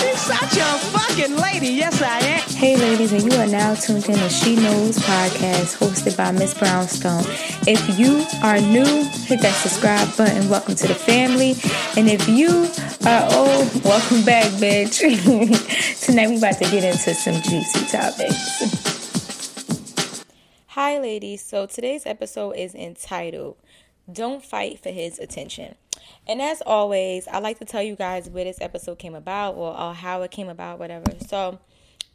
She's such a fucking lady. Yes, I am. Hey, ladies, and you are now tuned in to She Knows podcast hosted by Ms. Brownstone. If you are new, hit that subscribe button. Welcome to the family. And if you are old, welcome back, bitch. Tonight, we about to get into some juicy topics. Hi, ladies. So today's episode is entitled, Don't Fight for His Attention. And as always, I like to tell you guys where this episode came about or how it came about, whatever. So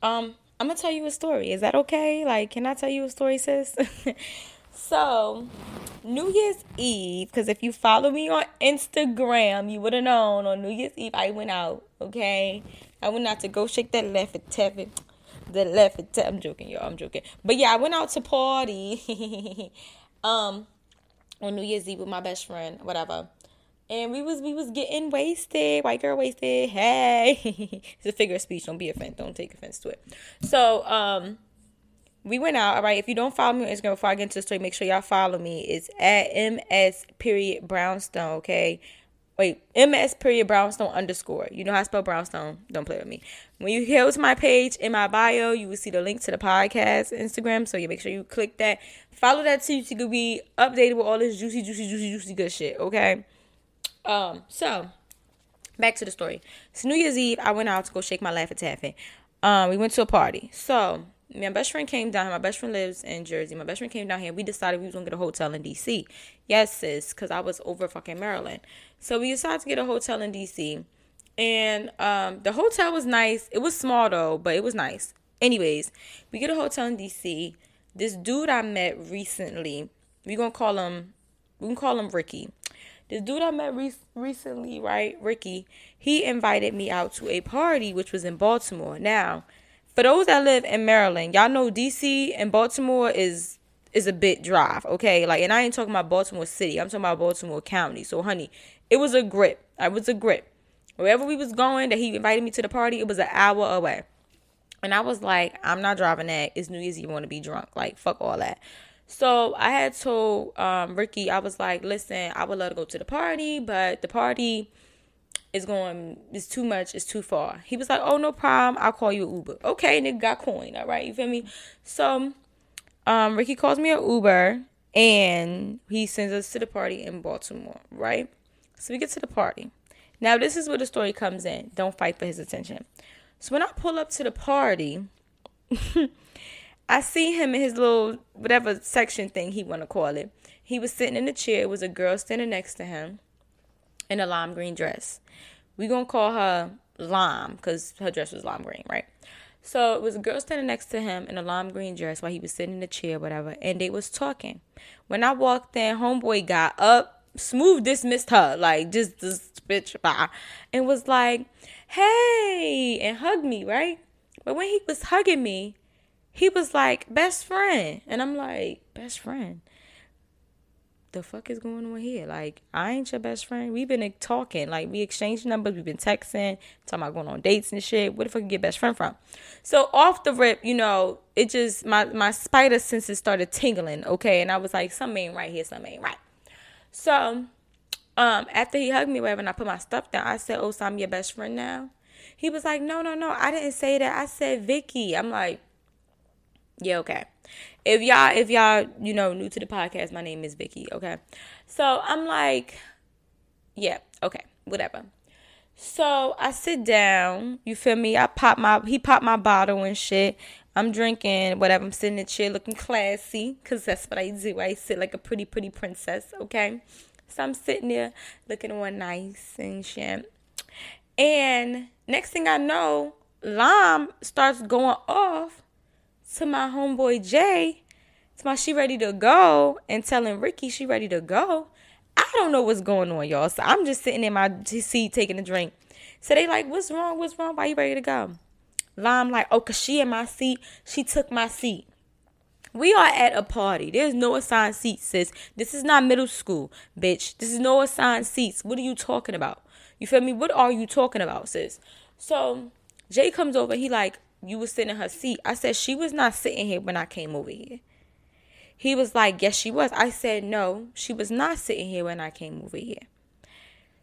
I'm going to tell you a story. Is that okay? Like, can I tell you a story, sis? So New Year's Eve, because if you follow me on Instagram, you would have known on New Year's Eve, I went out, okay? I went out to go shake that left at Tevin. I'm joking, y'all. I'm joking. But yeah, I went out to party on New Year's Eve with my best friend, whatever. And we was getting wasted, white girl wasted. Hey, it's a figure of speech. Don't be offended. Don't take offense to it. So we went out. All right. If you don't follow me on Instagram before I get into the story, make sure y'all follow me. It's at ms.brownstone. Okay. Wait, ms.brownstone_. You know how I spell brownstone. Don't play with me. When you go to my page in my bio, you will see the link to the podcast Instagram. So you make sure you click that. Follow that so you can be updated with all this juicy good shit. Okay. So back to the story. It's New Year's Eve. I went out to go shake my laugh at Taffin. We went to a party. So my best friend came down here. My best friend lives in Jersey. My best friend came down here. We decided we was going to get a hotel in D.C. Yes, sis, because I was over fucking Maryland. So we decided to get a hotel in D.C. And the hotel was nice. It was small, though, but it was nice. Anyways, we get a hotel in D.C. This dude I met recently, we going to call him Ricky. This dude I met recently, right, Ricky, he invited me out to a party, which was in Baltimore. Now, for those that live in Maryland, y'all know D.C. and Baltimore is a bit drive, okay? Like, and I ain't talking about Baltimore City. I'm talking about Baltimore County. So, honey, it was a grip. I was a grip. Wherever we was going that he invited me to the party, it was an hour away. And I was like, I'm not driving that. It's New Year's Eve. You want to be drunk. Like, fuck all that. So, I had told Ricky, I was like, listen, I would love to go to the party, but the party it's too much, it's too far. He was like, oh, no problem, I'll call you an Uber. Okay, nigga got coin, all right, you feel me? So, Ricky calls me an Uber, and he sends us to the party in Baltimore, right? So we get to the party. Now, this is where the story comes in. Don't fight for his attention. So when I pull up to the party, I see him in his little whatever section thing he want to call it. He was sitting in a chair. It was a girl standing next to him in a lime green dress. We gonna call her Lime because her dress was lime green, right? So it was a girl standing next to him in a lime green dress while he was sitting in the chair, whatever, and they was talking. When I walked in, homeboy got up, smooth dismissed her, like just this bitch, bye, and was like, hey, and hugged me, right? But when he was hugging me, he was like, best friend. And I'm like, best friend? The fuck is going on here? Like, I ain't your best friend. We've been talking. Like, we exchanged numbers. We've been texting, talking about going on dates and shit. Where the fuck you get best friend from? So off the rip, you know, it just, my spider senses started tingling, okay? And I was like, something ain't right here. Something ain't right. So after he hugged me, whatever, and I put my stuff down, I said, oh, so I'm your best friend now? He was like, no. I didn't say that. I said Vicky. I'm like, yeah, okay. If y'all, you know, new to the podcast, my name is Vicky, okay? So I'm like, yeah, okay, whatever. So I sit down, you feel me? He popped my bottle and shit. I'm drinking, whatever. I'm sitting in the chair looking classy, because that's what I do. I sit like a pretty, pretty princess, okay? So I'm sitting there looking all nice and shit. And next thing I know, Lime starts going off to my homeboy Jay, she ready to go, and telling Ricky she ready to go. I don't know what's going on, y'all. So I'm just sitting in my seat taking a drink. So they like, what's wrong? Why you ready to go? I'm like, oh, because she in my seat. She took my seat. We are at a party. There's no assigned seats, sis. This is not middle school, bitch. This is no assigned seats. What are you talking about? You feel me? What are you talking about, sis? So Jay comes over. He like, you was sitting in her seat. I said, she was not sitting here when I came over here. He was like, yes, she was. I said, no, she was not sitting here when I came over here.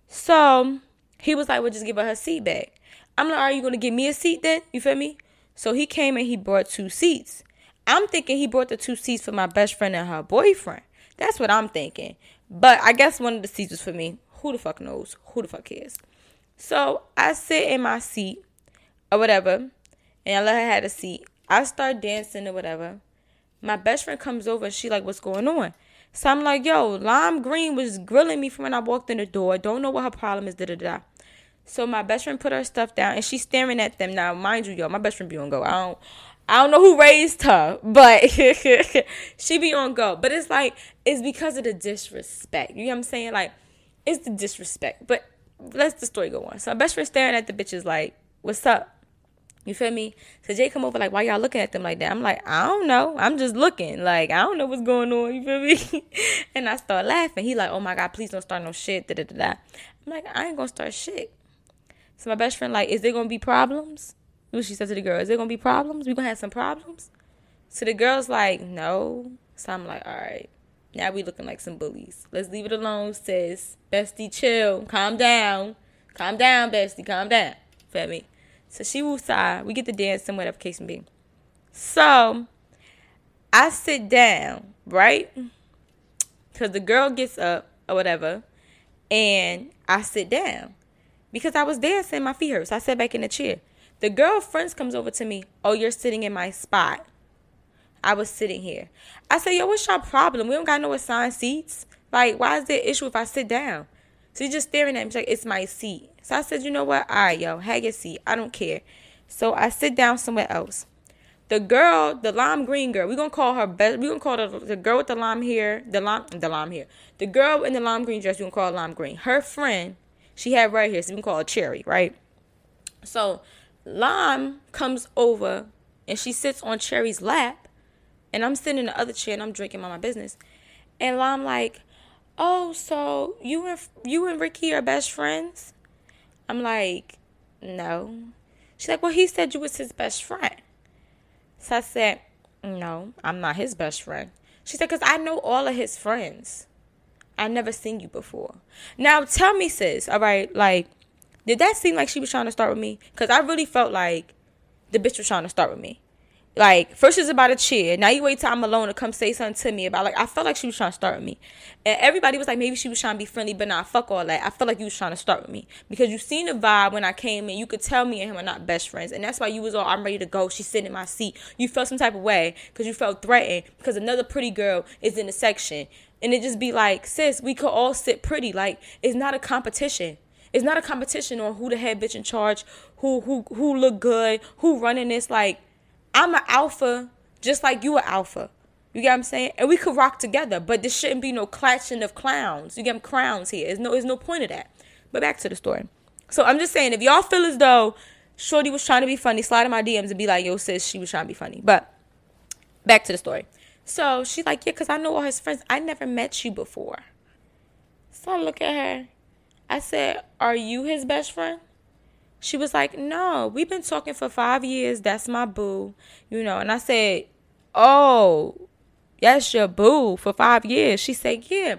So he was like, well, just give her her seat back. I'm like, are you going to give me a seat then? You feel me? So he came and he brought two seats. I'm thinking he brought the two seats for my best friend and her boyfriend. That's what I'm thinking. But I guess one of the seats was for me. Who the fuck knows? Who the fuck cares? So I sit in my seat or whatever, and I let her have a seat. I start dancing or whatever. My best friend comes over and she like, what's going on? So I'm like, yo, Lime Green was grilling me from when I walked in the door. Don't know what her problem is, da-da-da. So my best friend put her stuff down and she's staring at them. Now, mind you, yo, my best friend be on go. I don't know who raised her, but she be on go. But it's like, it's because of the disrespect. You know what I'm saying? Like, it's the disrespect. But let's the story go on. So my best friend staring at the bitches like, what's up? You feel me? So Jay come over like, why y'all looking at them like that? I'm like, I don't know. I'm just looking. Like, I don't know what's going on. You feel me? And I start laughing. He like, oh my God, please don't start no shit. Da, da, da, da. I'm like, I ain't going to start shit. So my best friend like, is there going to be problems? What she said to the girl, is there going to be problems? We going to have some problems? So the girl's like, no. So I'm like, all right. Now we looking like some bullies. Let's leave it alone, sis. Bestie, chill. Calm down. Calm down, bestie. Calm down. Feel me? So she will sigh. We get to dance and whatever case may be. So I sit down, right? Because the girl gets up or whatever. And I sit down. Because I was dancing, my feet hurt. So I sat back in the chair. The girlfriend comes over to me. Oh, you're sitting in my spot. I was sitting here. I said, yo, what's your problem? We don't got no assigned seats. Like, why is there an issue if I sit down? So he's just staring at me. She's like, it's my seat. So I said, you know what? All right, yo, have your seat. I don't care. So I sit down somewhere else. The girl, the lime green girl, we're going to call her, the girl with the lime hair, the girl in the lime green dress, we're going to call her lime green. Her friend, she had right here, so we can call her Cherry, right? So Lime comes over and she sits on Cherry's lap and I'm sitting in the other chair and I'm drinking my business. And Lime like, oh, so you and Ricky are best friends? I'm like, no. She's like, well, he said you was his best friend. So I said, no, I'm not his best friend. She said, because I know all of his friends. I never seen you before. Now, tell me, sis, all right, like, did that seem like she was trying to start with me? Because I really felt like the bitch was trying to start with me. Like, first it's about a chair. Now you wait till I'm alone to come say something to me about, like, I felt like she was trying to start with me. And everybody was like, maybe she was trying to be friendly, but nah, fuck all that. I felt like you was trying to start with me. Because you seen the vibe when I came in. You could tell me and him are not best friends. And that's why you was all, I'm ready to go. She's sitting in my seat. You felt some type of way because you felt threatened because another pretty girl is in the section. And it just be like, sis, we could all sit pretty. Like, it's not a competition. It's not a competition on who the head bitch in charge, who look good, who running this, like, I'm an alpha, just like you an alpha. You get what I'm saying? And we could rock together, but there shouldn't be no clashing of clowns. You get them crowns here. There's no point of that. But back to the story. So I'm just saying, if y'all feel as though Shorty was trying to be funny, slide in my DMs and be like, yo, sis, she was trying to be funny. But back to the story. So she's like, yeah, because I know all his friends. I never met you before. So I look at her. I said, are you his best friend? She was like, no, we've been talking for 5 years. That's my boo, you know. And I said, oh, that's your boo for 5 years. She said, yeah.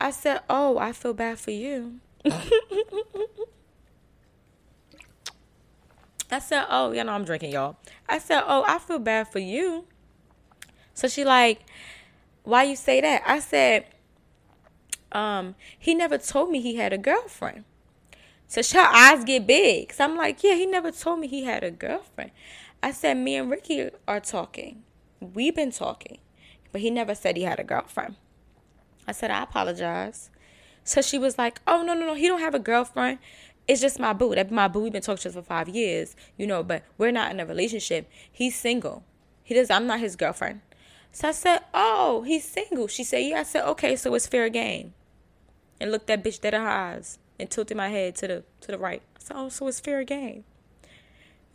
I said, oh, I feel bad for you. I said, oh, you know, I'm drinking, y'all. I said, oh, I feel bad for you. So she like, why you say that? I said, he never told me he had a girlfriend. So her eyes get big. So I'm like, yeah, he never told me he had a girlfriend. I said, me and Ricky are talking. We've been talking. But he never said he had a girlfriend. I said, I apologize. So she was like, oh, no, he don't have a girlfriend. It's just my boo. That's my boo. We've been talking for 5 years, you know, but we're not in a relationship. He's single. I'm not his girlfriend. So I said, oh, he's single. She said, yeah. I said, okay, so it's fair game. And looked that bitch dead in her eyes. And tilted my head to the right. So it's fair game.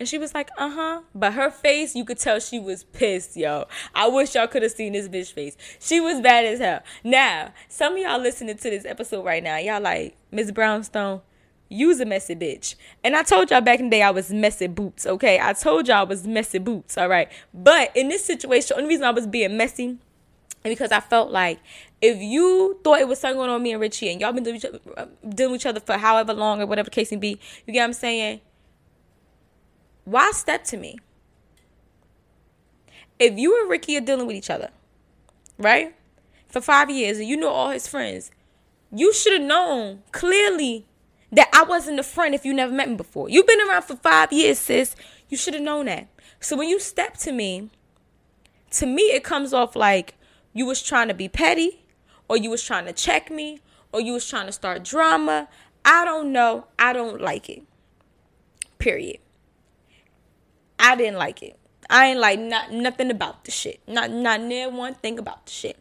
And she was like, uh-huh. But her face, you could tell she was pissed, yo. I wish y'all could have seen this bitch face. She was bad as hell. Now, some of y'all listening to this episode right now, y'all like, Ms. Brownstone, you's a messy bitch. And I told y'all back in the day I was messy boots, okay? I told y'all I was messy boots, all right? But in this situation, the only reason I was being messy is because I felt like if you thought it was something going on with me and Richie and y'all been dealing with each other for however long or whatever the case may be, you get what I'm saying? Why step to me? If you and Ricky are dealing with each other, right, for 5 years and you know all his friends, you should have known clearly that I wasn't a friend if you never met me before. You've been around for 5 years, sis. You should have known that. So when you step to me it comes off like you was trying to be petty or you was trying to check me or you was trying to start drama. I don't know. I don't like it. Period. I didn't like it. I ain't like nothing about the shit. Not near one thing about the shit.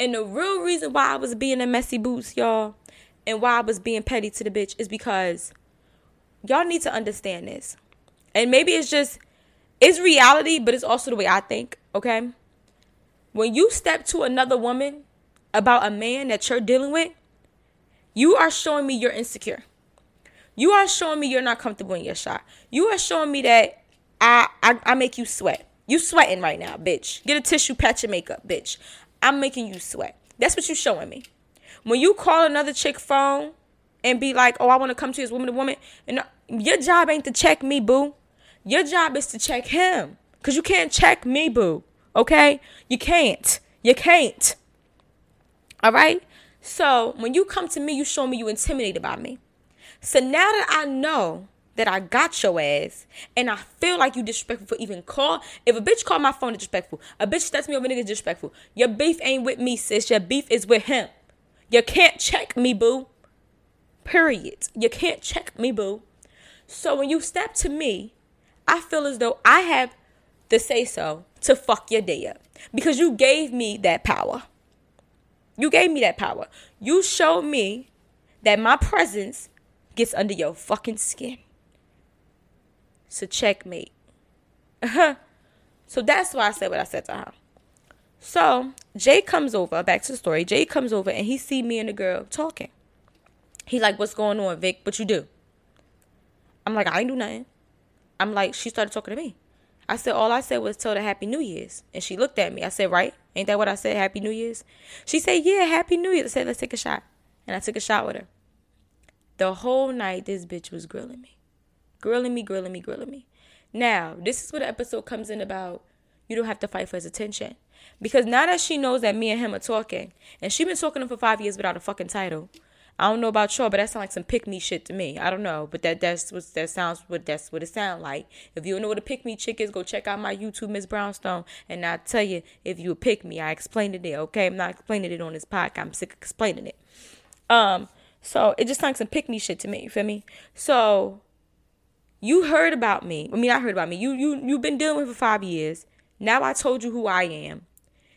And the real reason why I was being a messy boots, y'all, and why I was being petty to the bitch is because y'all need to understand this. And maybe it's just, it's reality, but it's also the way I think, okay? When you step to another woman about a man that you're dealing with, you are showing me you're insecure. You are showing me you're not comfortable in your shot. You are showing me that I make you sweat. You sweating right now, bitch. Get a tissue, patch your makeup, bitch. I'm making you sweat. That's what you showing me. When you call another chick phone and be like, oh, I want to come to this woman to woman. And your job ain't to check me, boo. Your job is to check him. Because you can't check me, boo. Okay? You can't. You can't. All right? So when you come to me, you show me you intimidated by me. So now that I know that I got your ass, and I feel like you disrespectful for even call. If a bitch call my phone, disrespectful. A bitch that's me over nigga, disrespectful. Your beef ain't with me, sis. Your beef is with him. You can't check me, boo. Period. You can't check me, boo. So when you step to me, I feel as though I have the say-so to fuck your day up. Because you gave me that power. You gave me that power. You showed me that my presence gets under your fucking skin. So checkmate. So that's why I said what I said to her. So Jay comes over. Back to the story. Jay comes over and he see me and the girl talking. He like, what's going on, Vic? What you do? I'm like, I ain't do nothing. I'm like, she started talking to me. I said, all I said was tell her Happy New Year's. And she looked at me. I said, right? Ain't that what I said? Happy New Year's? She said, yeah, Happy New Year's. I said, let's take a shot. And I took a shot with her. The whole night this bitch was grilling me. Grilling me. Now, this is where the episode comes in about you don't have to fight for his attention. Because now that she knows that me and him are talking, and she been talking to him for 5 years without a fucking title. I don't know about y'all, but that sounds like some pick-me shit to me. I don't know, but that's what it sounds like. If you don't know what a pick-me chick is, go check out my YouTube, Ms. Brownstone, and I'll tell you if you a pick-me. I explained it there, okay? I'm not explaining it on this podcast. I'm sick of explaining it. So it just sounds like some pick-me shit to me, you feel me? So you heard about me. I mean, I heard about me. You've been dealing with me for 5 years. Now I told you who I am.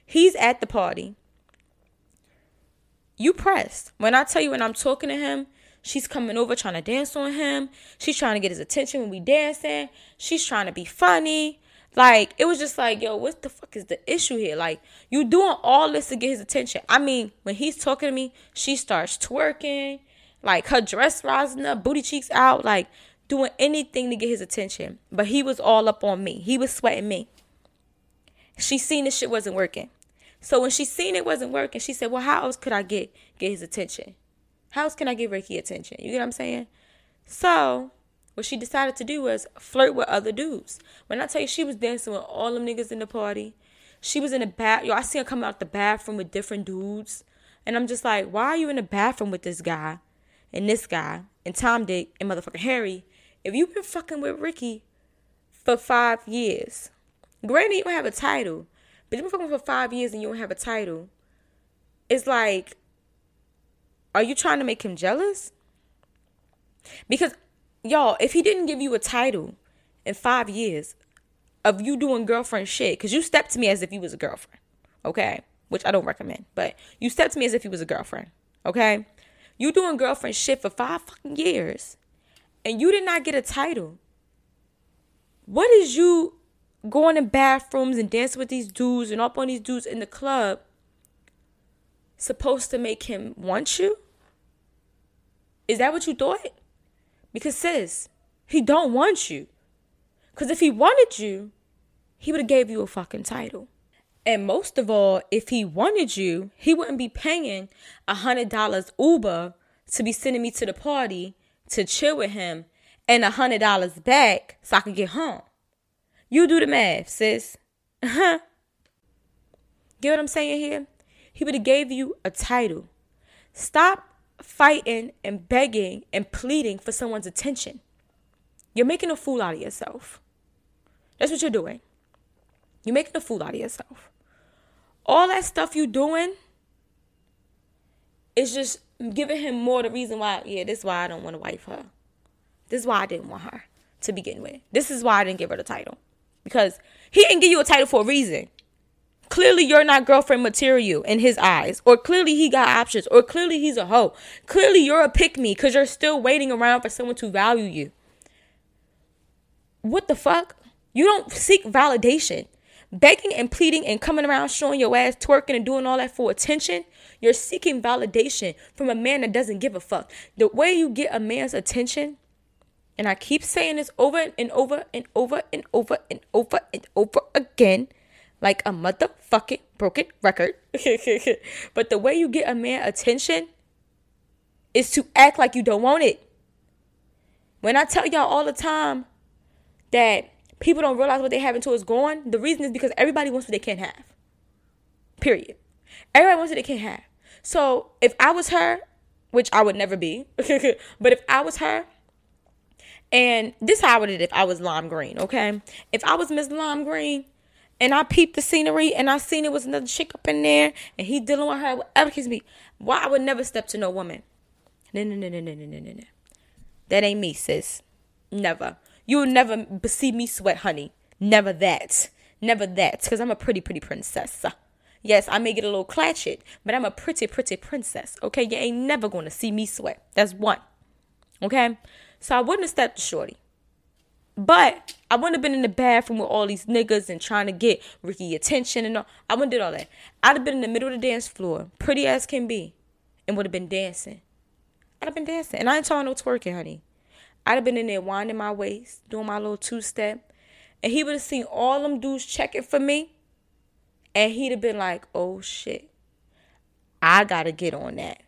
He's at the party. You pressed. When I tell you when I'm talking to him, she's coming over trying to dance on him. She's trying to get his attention when we dancing. She's trying to be funny. Like, it was just like, yo, what the fuck is the issue here? Like, you doing all this to get his attention. I mean, when he's talking to me, she starts twerking. Like, her dress rising up, booty cheeks out. Like, doing anything to get his attention. But he was all up on me. He was sweating me. She seen this shit wasn't working. So when she seen it wasn't working, she said, well, how else could I get his attention? How else can I get Ricky attention? You get what I'm saying? So what she decided to do was flirt with other dudes. When I tell you she was dancing with all them niggas in the party. She was in the bathroom. Yo, I seen her come out the bathroom with different dudes. And I'm just like, why are you in the bathroom with this guy and Tom, Dick, and motherfucking Harry? If you've been fucking with Ricky for 5 years, granted, you don't have a title, but you've been fucking for 5 years and you don't have a title, it's like, are you trying to make him jealous? Because, y'all, if he didn't give you a title in 5 years of you doing girlfriend shit, because you stepped to me as if you was a girlfriend, okay? Which I don't recommend, but you stepped to me as if you was a girlfriend, okay? You doing girlfriend shit for 5 fucking years. And you did not get a title. What is you going in bathrooms and dancing with these dudes and up on these dudes in the club supposed to make him want you? Is that what you thought? Because sis, he don't want you. Because if he wanted you, he would have gave you a fucking title. And most of all, if he wanted you, he wouldn't be paying $100 Uber to be sending me to the party to chill with him and $100 back so I can get home. You do the math, sis. Get what I'm saying here? He would have gave you a title. Stop fighting and begging and pleading for someone's attention. You're making a fool out of yourself. That's what you're doing. You're making a fool out of yourself. All that stuff you doing is just giving him more the reason why, yeah, this is why I don't want to wife her. This is why I didn't want her to begin with. This is why I didn't give her the title. Because he didn't give you a title for a reason. Clearly, you're not girlfriend material in his eyes. Or clearly, he got options. Or clearly, he's a hoe. Clearly, you're a pick-me because you're still waiting around for someone to value you. What the fuck? You don't seek validation. Begging and pleading and coming around showing your ass, twerking and doing all that for attention, you're seeking validation from a man that doesn't give a fuck. The way you get a man's attention, and I keep saying this over and over and over and over and over and over again, like a motherfucking broken record. But the way you get a man attention is to act like you don't want it. When I tell y'all all the time that people don't realize what they have until it's gone. The reason is because everybody wants what they can't have. Period. Everybody wants what they can't have. So if I was her, which I would never be, but if I was her, and this is how I would it if I was Lime Green, okay? If I was Miss Lime Green, and I peeped the scenery, and I seen it was another chick up in there, and he dealing with her, whatever kiss me, why I would never step to no woman. No. That ain't me, sis. Never. You will never see me sweat, honey. Never that. Never that. Because I'm a pretty, pretty princess. Yes, I may get a little clatchet, but I'm a pretty, pretty princess. Okay? You ain't never going to see me sweat. That's one. Okay? So I wouldn't have stepped to shorty. But I wouldn't have been in the bathroom with all these niggas and trying to get Ricky attention and all. I wouldn't have did all that. I'd have been in the middle of the dance floor, pretty as can be, and would have been dancing. I'd have been dancing. And I ain't talking no twerking, honey. I'd have been in there winding my waist, doing my little two-step. And he would have seen all them dudes checking for me. And he'd have been like, oh, shit. I got to get on that.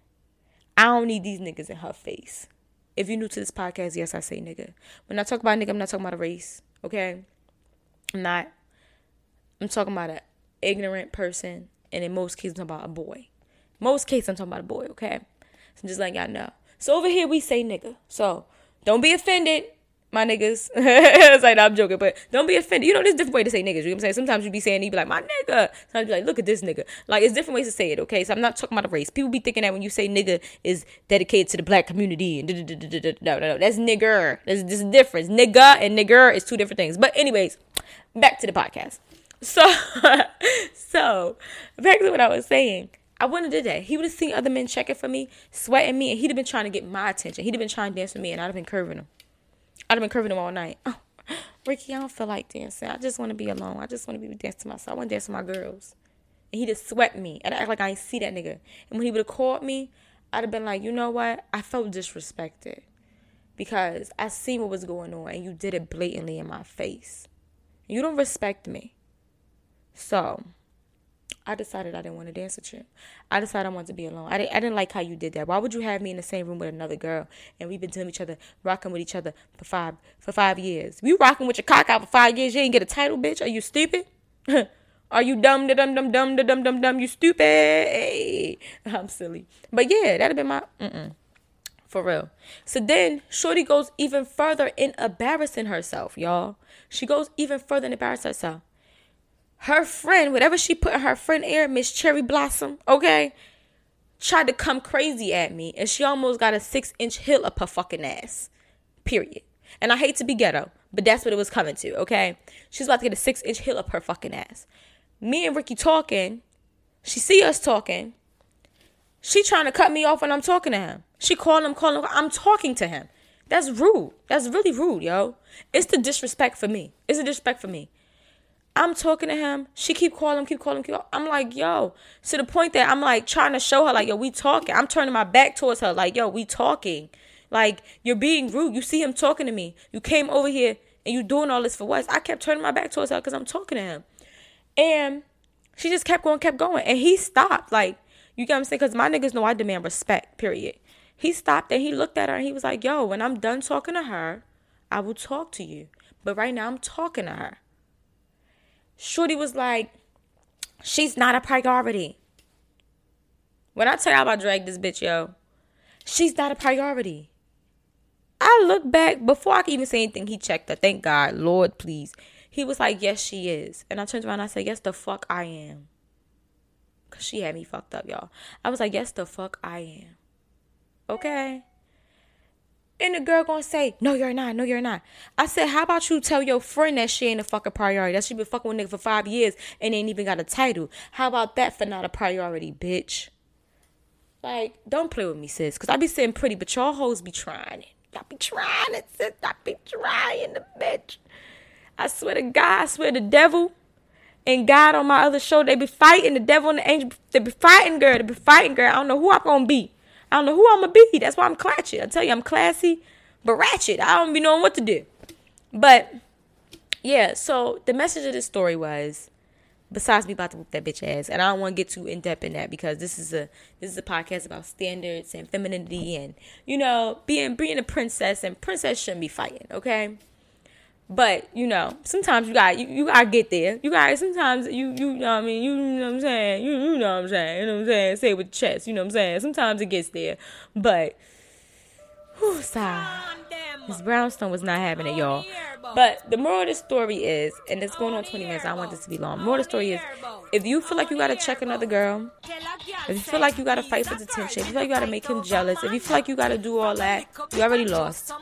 I don't need these niggas in her face. If you're new to this podcast, yes, I say nigga. When I talk about nigga, I'm not talking about a race, okay? I'm not. I'm talking about an ignorant person. And in most cases, I'm talking about a boy. Most cases, I'm talking about a boy, okay? So I'm just letting y'all know. So over here, we say nigga. So don't be offended, my niggas. It's like, no, I'm joking, but don't be offended. You know, there's a different way to say niggas. You know what I'm saying? Sometimes you be saying, you be like, my nigga. Sometimes you be like, look at this nigga. Like, it's different ways to say it, okay? So I'm not talking about a race. People be thinking that when you say nigga is dedicated to the black community. And no. That's nigger. There's a difference. Nigga and nigger is two different things. But anyways, back to the podcast. So back to what I was saying. I wouldn't have did that. He would have seen other men checking for me, sweating me, and he'd have been trying to get my attention. He'd have been trying to dance with me, and I'd have been curving him. I'd have been curving him all night. Oh, Ricky, I don't feel like dancing. I just want to be alone. I just want to be dancing to myself. I want to dance with my girls. And he'd have swept me, and I'd act like I ain't see that nigga. And when he would have called me, I'd have been like, you know what? I felt disrespected because I seen what was going on, and you did it blatantly in my face. You don't respect me. So I decided I didn't want to dance with you. I decided I wanted to be alone. I didn't like how you did that. Why would you have me in the same room with another girl? And we've been doing each other, rocking with each other for five years. You rocking with your cock out for 5 years. You ain't get a title, bitch. Are you stupid? Are you dumb? You stupid. Hey. I'm silly. But yeah, that'd have been my for real. So then shorty goes even further in embarrassing herself, y'all. She goes even further in embarrassing herself. Her friend, whatever she put in her friend air, Miss Cherry Blossom, okay, tried to come crazy at me. And she almost got a 6-inch heel up her fucking ass. Period. And I hate to be ghetto, but that's what it was coming to, okay? She's about to get a 6-inch heel up her fucking ass. Me and Ricky talking. She see us talking. She trying to cut me off when I'm talking to him. She calling him. I'm talking to him. That's rude. That's really rude, yo. It's the disrespect for me. It's a disrespect for me. I'm talking to him. She keep calling. I'm like, yo, to the point that I'm like trying to show her like, yo, we talking. I'm turning my back towards her like, yo, we talking. Like, you're being rude. You see him talking to me. You came over here and you doing all this for what? I kept turning my back towards her because I'm talking to him. And she just kept going. And he stopped. Like, you get what I'm saying? Because my niggas know I demand respect, period. He stopped and he looked at her and he was like, yo, when I'm done talking to her, I will talk to you. But right now I'm talking to her. Shorty was like, she's not a priority. When I tell y'all about drag this bitch, yo, she's not a priority. I look back, before I could even say anything, he checked her. Thank God, Lord, please. He was like, yes, she is. And I turned around and I said, yes, the fuck I am. Because she had me fucked up, y'all. I was like, yes, the fuck I am. Okay? And the girl gonna say, no, you're not. I said, how about you tell your friend that she ain't a fucking priority? That she been fucking with nigga for 5 years and ain't even got a title. How about that for not a priority, bitch? Like, don't play with me, sis. Because I be sitting pretty, but y'all hoes be trying it. Y'all be trying it, sis. I be trying the bitch. I swear to God, I swear the devil and God on my other shoulder. They be fighting, the devil and the angel. They be fighting, girl. I don't know who I'm gonna be. I don't know who I'm going to be. That's why I'm clatchy. I tell you, I'm classy, but ratchet. I don't be knowing what to do. But, yeah, so the message of this story was, besides me about to whoop that bitch ass, and I don't want to get too in-depth in that because this is a podcast about standards and femininity and, you know, being a princess, and princess shouldn't be fighting, okay? But, you know, sometimes you gotta get there. You know what I'm saying? Say it with your chest, you know what I'm saying? Sometimes it gets there. But, whew, sigh. Ms. Brownstone was not having it, y'all. But the moral of the story is, and it's going on 20 minutes, I don't want this to be long. Moral of the story is, if you feel like you gotta check another girl, if you feel like you gotta fight for the attention, if you feel like you gotta make him jealous, if you feel like you gotta do all that, you already lost.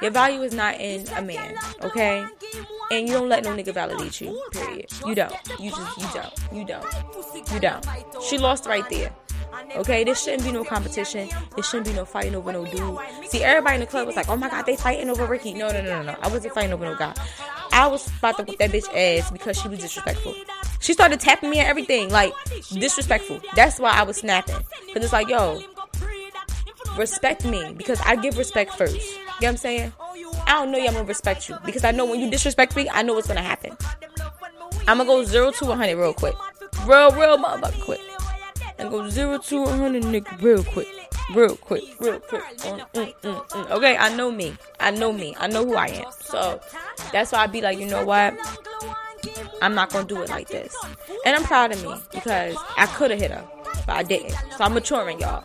Your value is not in a man, okay? And you don't let no nigga validate you, period. You don't. She lost right there. Okay, this shouldn't be no competition. This shouldn't be no fighting over no dude. See, everybody in the club was like, oh my God, they fighting over Ricky. No. I wasn't fighting over no guy. I was about to whip that bitch ass because she was disrespectful. She started tapping me and everything, like, disrespectful. That's why I was snapping. Because it's like, yo, respect me because I give respect first. You know what I'm saying? I don't know y'all gonna respect you because I know when you disrespect me, I know what's gonna happen. I'm gonna go 0 to 100 real quick. Real motherfucker quick. And go 0 to 100, nigga, real quick. Okay, I know me. I know who I am. So that's why I be like, you know what? I'm not gonna do it like this. And I'm proud of me because I could have hit her, but I didn't. So I'm maturing, y'all.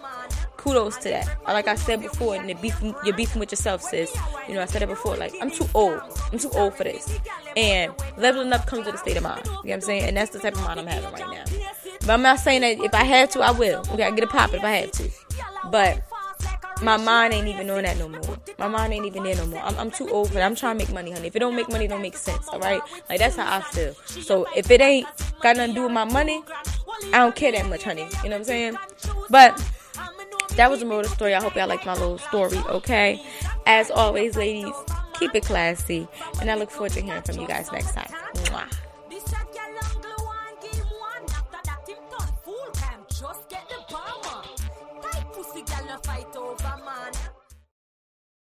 Kudos to that. Like I said before, and you're beefing with yourself, sis. You know, I said it before. Like, I'm too old for this. And leveling up comes with a state of mind. You know what I'm saying? And that's the type of mind I'm having right now. But I'm not saying that if I had to, I will. Okay, I get a pop if I had to. But my mind ain't even on that no more. My mind ain't even there no more. I'm too old for that. I'm trying to make money, honey. If it don't make money, it don't make sense, all right? Like, that's how I feel. So if it ain't got nothing to do with my money, I don't care that much, honey. You know what I'm saying? But that was the moral of the story. I hope y'all liked my little story, okay? As always, ladies, keep it classy. And I look forward to hearing from you guys next time. Mwah.